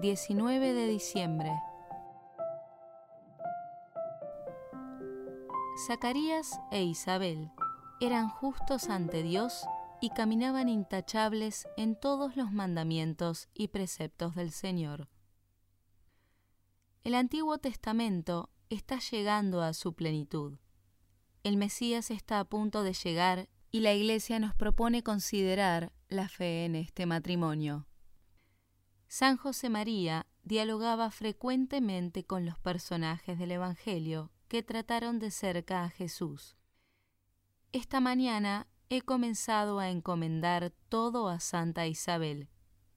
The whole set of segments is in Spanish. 19 de diciembre. Zacarías e Isabel eran justos ante Dios y caminaban intachables en todos los mandamientos y preceptos del Señor. El Antiguo Testamento está llegando a su plenitud. El Mesías está a punto de llegar y la Iglesia nos propone considerar la fe en este matrimonio. San José María dialogaba frecuentemente con los personajes del Evangelio que trataron de cerca a Jesús. Esta mañana he comenzado a encomendar todo a Santa Isabel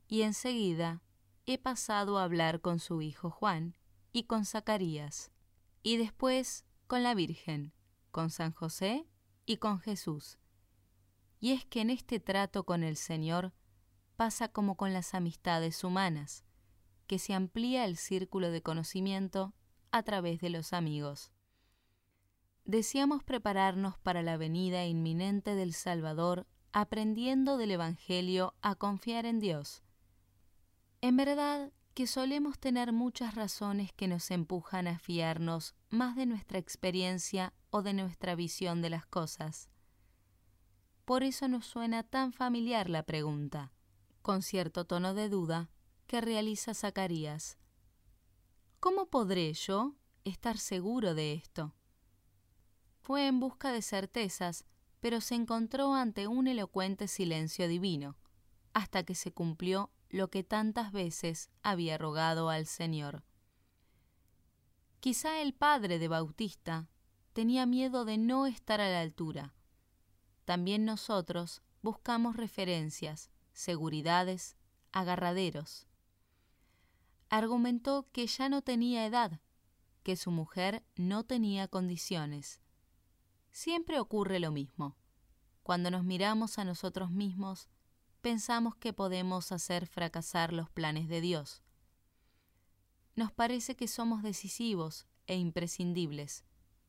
y enseguida he pasado a hablar con su hijo Juan y con Zacarías y después con la Virgen, con San José y con Jesús. Y es que en este trato con el Señor pasa como con las amistades humanas, que se amplía el círculo de conocimiento a través de los amigos. Deseamos prepararnos para la venida inminente del Salvador, aprendiendo del Evangelio a confiar en Dios. En verdad que solemos tener muchas razones que nos empujan a fiarnos más de nuestra experiencia o de nuestra visión de las cosas. Por eso nos suena tan familiar la pregunta, con cierto tono de duda, que realiza Zacarías. ¿Cómo podré yo estar seguro de esto? Fue en busca de certezas, pero se encontró ante un elocuente silencio divino, hasta que se cumplió lo que tantas veces había rogado al Señor. Quizá el padre de Bautista tenía miedo de no estar a la altura. También nosotros buscamos referencias, seguridades, agarraderos. Argumentó que ya no tenía edad, que su mujer no tenía condiciones. Siempre ocurre lo mismo. Cuando nos miramos a nosotros mismos, pensamos que podemos hacer fracasar los planes de Dios. Nos parece que somos decisivos e imprescindibles,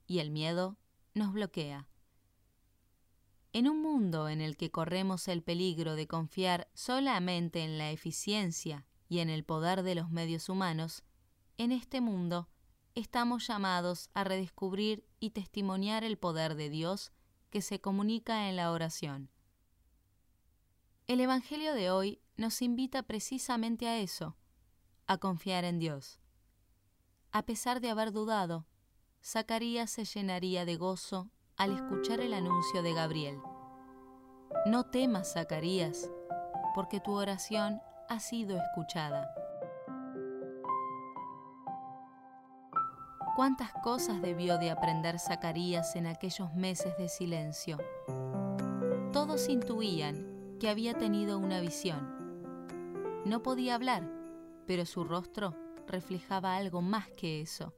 y el miedo nos bloquea. En un mundo en el que corremos el peligro de confiar solamente en la eficiencia y en el poder de los medios humanos, en este mundo estamos llamados a redescubrir y testimoniar el poder de Dios que se comunica en la oración. El Evangelio de hoy nos invita precisamente a eso, a confiar en Dios. A pesar de haber dudado, Zacarías se llenaría de gozo al escuchar el anuncio de Gabriel. No temas, Zacarías, porque tu oración ha sido escuchada. ¿Cuántas cosas debió de aprender Zacarías en aquellos meses de silencio? Todos intuían que había tenido una visión. No podía hablar, pero su rostro reflejaba algo más que eso.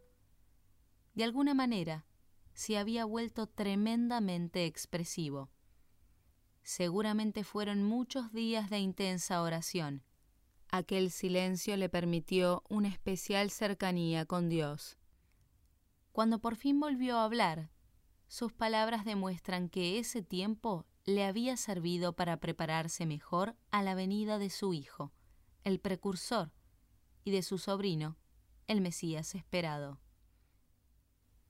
De alguna manera, se había vuelto tremendamente expresivo. Seguramente fueron muchos días de intensa oración. Aquel silencio le permitió una especial cercanía con Dios. Cuando por fin volvió a hablar, sus palabras demuestran que ese tiempo le había servido para prepararse mejor a la venida de su hijo, el precursor, y de su sobrino, el Mesías esperado.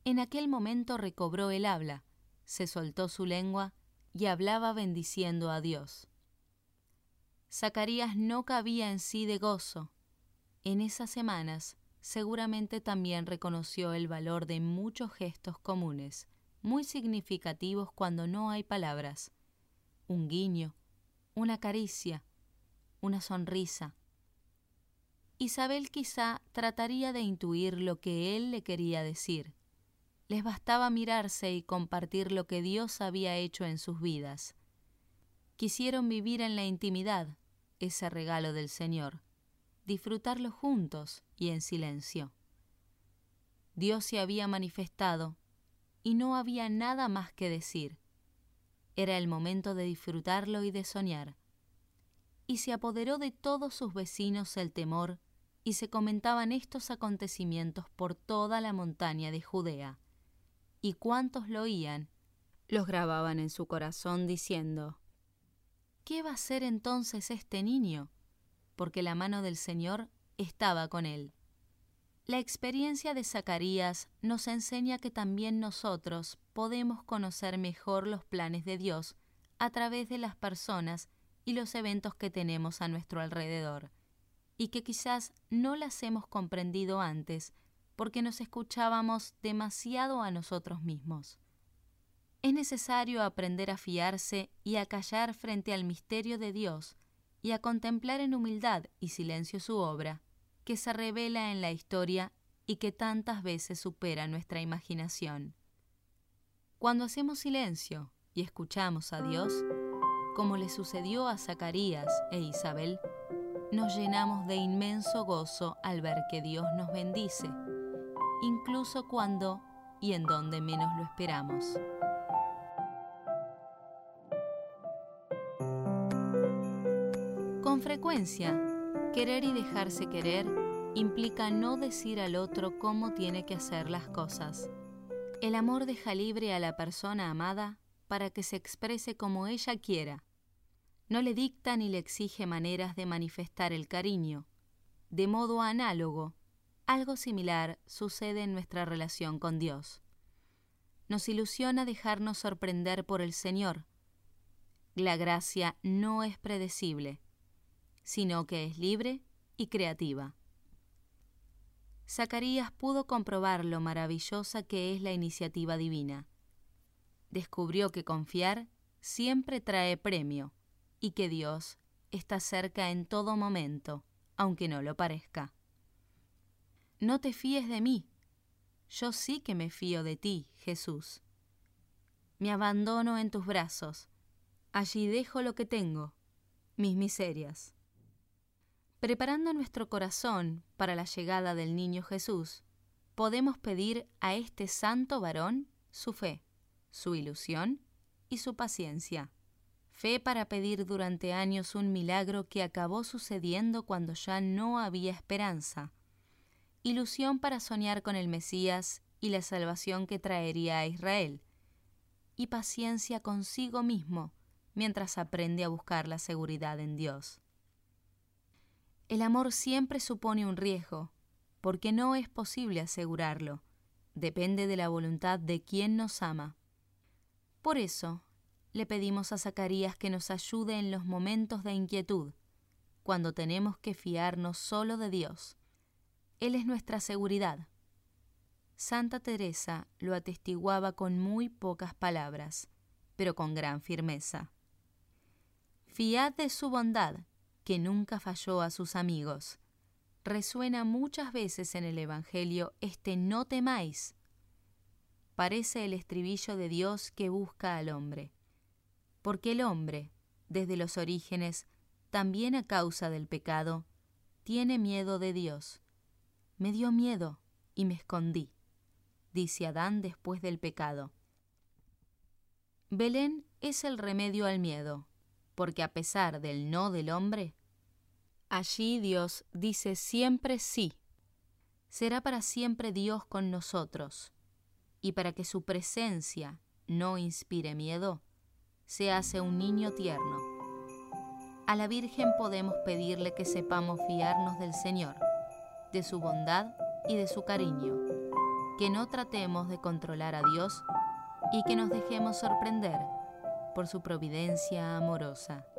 En aquel momento recobró el habla, se soltó su lengua y hablaba bendiciendo a Dios. Zacarías no cabía en sí de gozo. En esas semanas, seguramente también reconoció el valor de muchos gestos comunes, muy significativos cuando no hay palabras. Un guiño, una caricia, una sonrisa. Isabel quizá trataría de intuir lo que él le quería decir. Les bastaba mirarse y compartir lo que Dios había hecho en sus vidas. Quisieron vivir en la intimidad ese regalo del Señor, disfrutarlo juntos y en silencio. Dios se había manifestado y no había nada más que decir. Era el momento de disfrutarlo y de soñar. Y se apoderó de todos sus vecinos el temor, y se comentaban estos acontecimientos por toda la montaña de Judea. Y cuantos lo oían, los grababan en su corazón diciendo: ¿Qué va a ser entonces este niño? Porque la mano del Señor estaba con él. La experiencia de Zacarías nos enseña que también nosotros podemos conocer mejor los planes de Dios a través de las personas y los eventos que tenemos a nuestro alrededor, y que quizás no las hemos comprendido antes porque nos escuchábamos demasiado a nosotros mismos. Es necesario aprender a fiarse y a callar frente al misterio de Dios y a contemplar en humildad y silencio su obra, que se revela en la historia y que tantas veces supera nuestra imaginación. Cuando hacemos silencio y escuchamos a Dios, como le sucedió a Zacarías e Isabel, nos llenamos de inmenso gozo al ver que Dios nos bendice, incluso cuando y en donde menos lo esperamos. Con frecuencia, querer y dejarse querer implica no decir al otro cómo tiene que hacer las cosas. El amor deja libre a la persona amada para que se exprese como ella quiera. No le dicta ni le exige maneras de manifestar el cariño. De modo análogo, algo similar sucede en nuestra relación con Dios. Nos ilusiona dejarnos sorprender por el Señor. La gracia no es predecible, sino que es libre y creativa. Zacarías pudo comprobar lo maravillosa que es la iniciativa divina. Descubrió que confiar siempre trae premio y que Dios está cerca en todo momento, aunque no lo parezca. No te fíes de mí. Yo sí que me fío de ti, Jesús. Me abandono en tus brazos. Allí dejo lo que tengo, mis miserias. Preparando nuestro corazón para la llegada del niño Jesús, podemos pedir a este santo varón su fe, su ilusión y su paciencia. Fe para pedir durante años un milagro que acabó sucediendo cuando ya no había esperanza. Ilusión para soñar con el Mesías y la salvación que traería a Israel. Y paciencia consigo mismo mientras aprende a buscar la seguridad en Dios. El amor siempre supone un riesgo, porque no es posible asegurarlo. Depende de la voluntad de quien nos ama. Por eso, le pedimos a Zacarías que nos ayude en los momentos de inquietud, cuando tenemos que fiarnos solo de Dios. Él es nuestra seguridad. Santa Teresa lo atestiguaba con muy pocas palabras, pero con gran firmeza. Fiad de su bondad, que nunca falló a sus amigos. Resuena muchas veces en el Evangelio este no temáis. Parece el estribillo de Dios que busca al hombre. Porque el hombre, desde los orígenes, también a causa del pecado, tiene miedo de Dios. Me dio miedo y me escondí, dice Adán después del pecado. Belén es el remedio al miedo, porque a pesar del no del hombre, allí Dios dice siempre sí. Será para siempre Dios con nosotros, y para que su presencia no inspire miedo, se hace un niño tierno. A la Virgen podemos pedirle que sepamos fiarnos del Señor, de su bondad y de su cariño, que no tratemos de controlar a Dios y que nos dejemos sorprender por su providencia amorosa.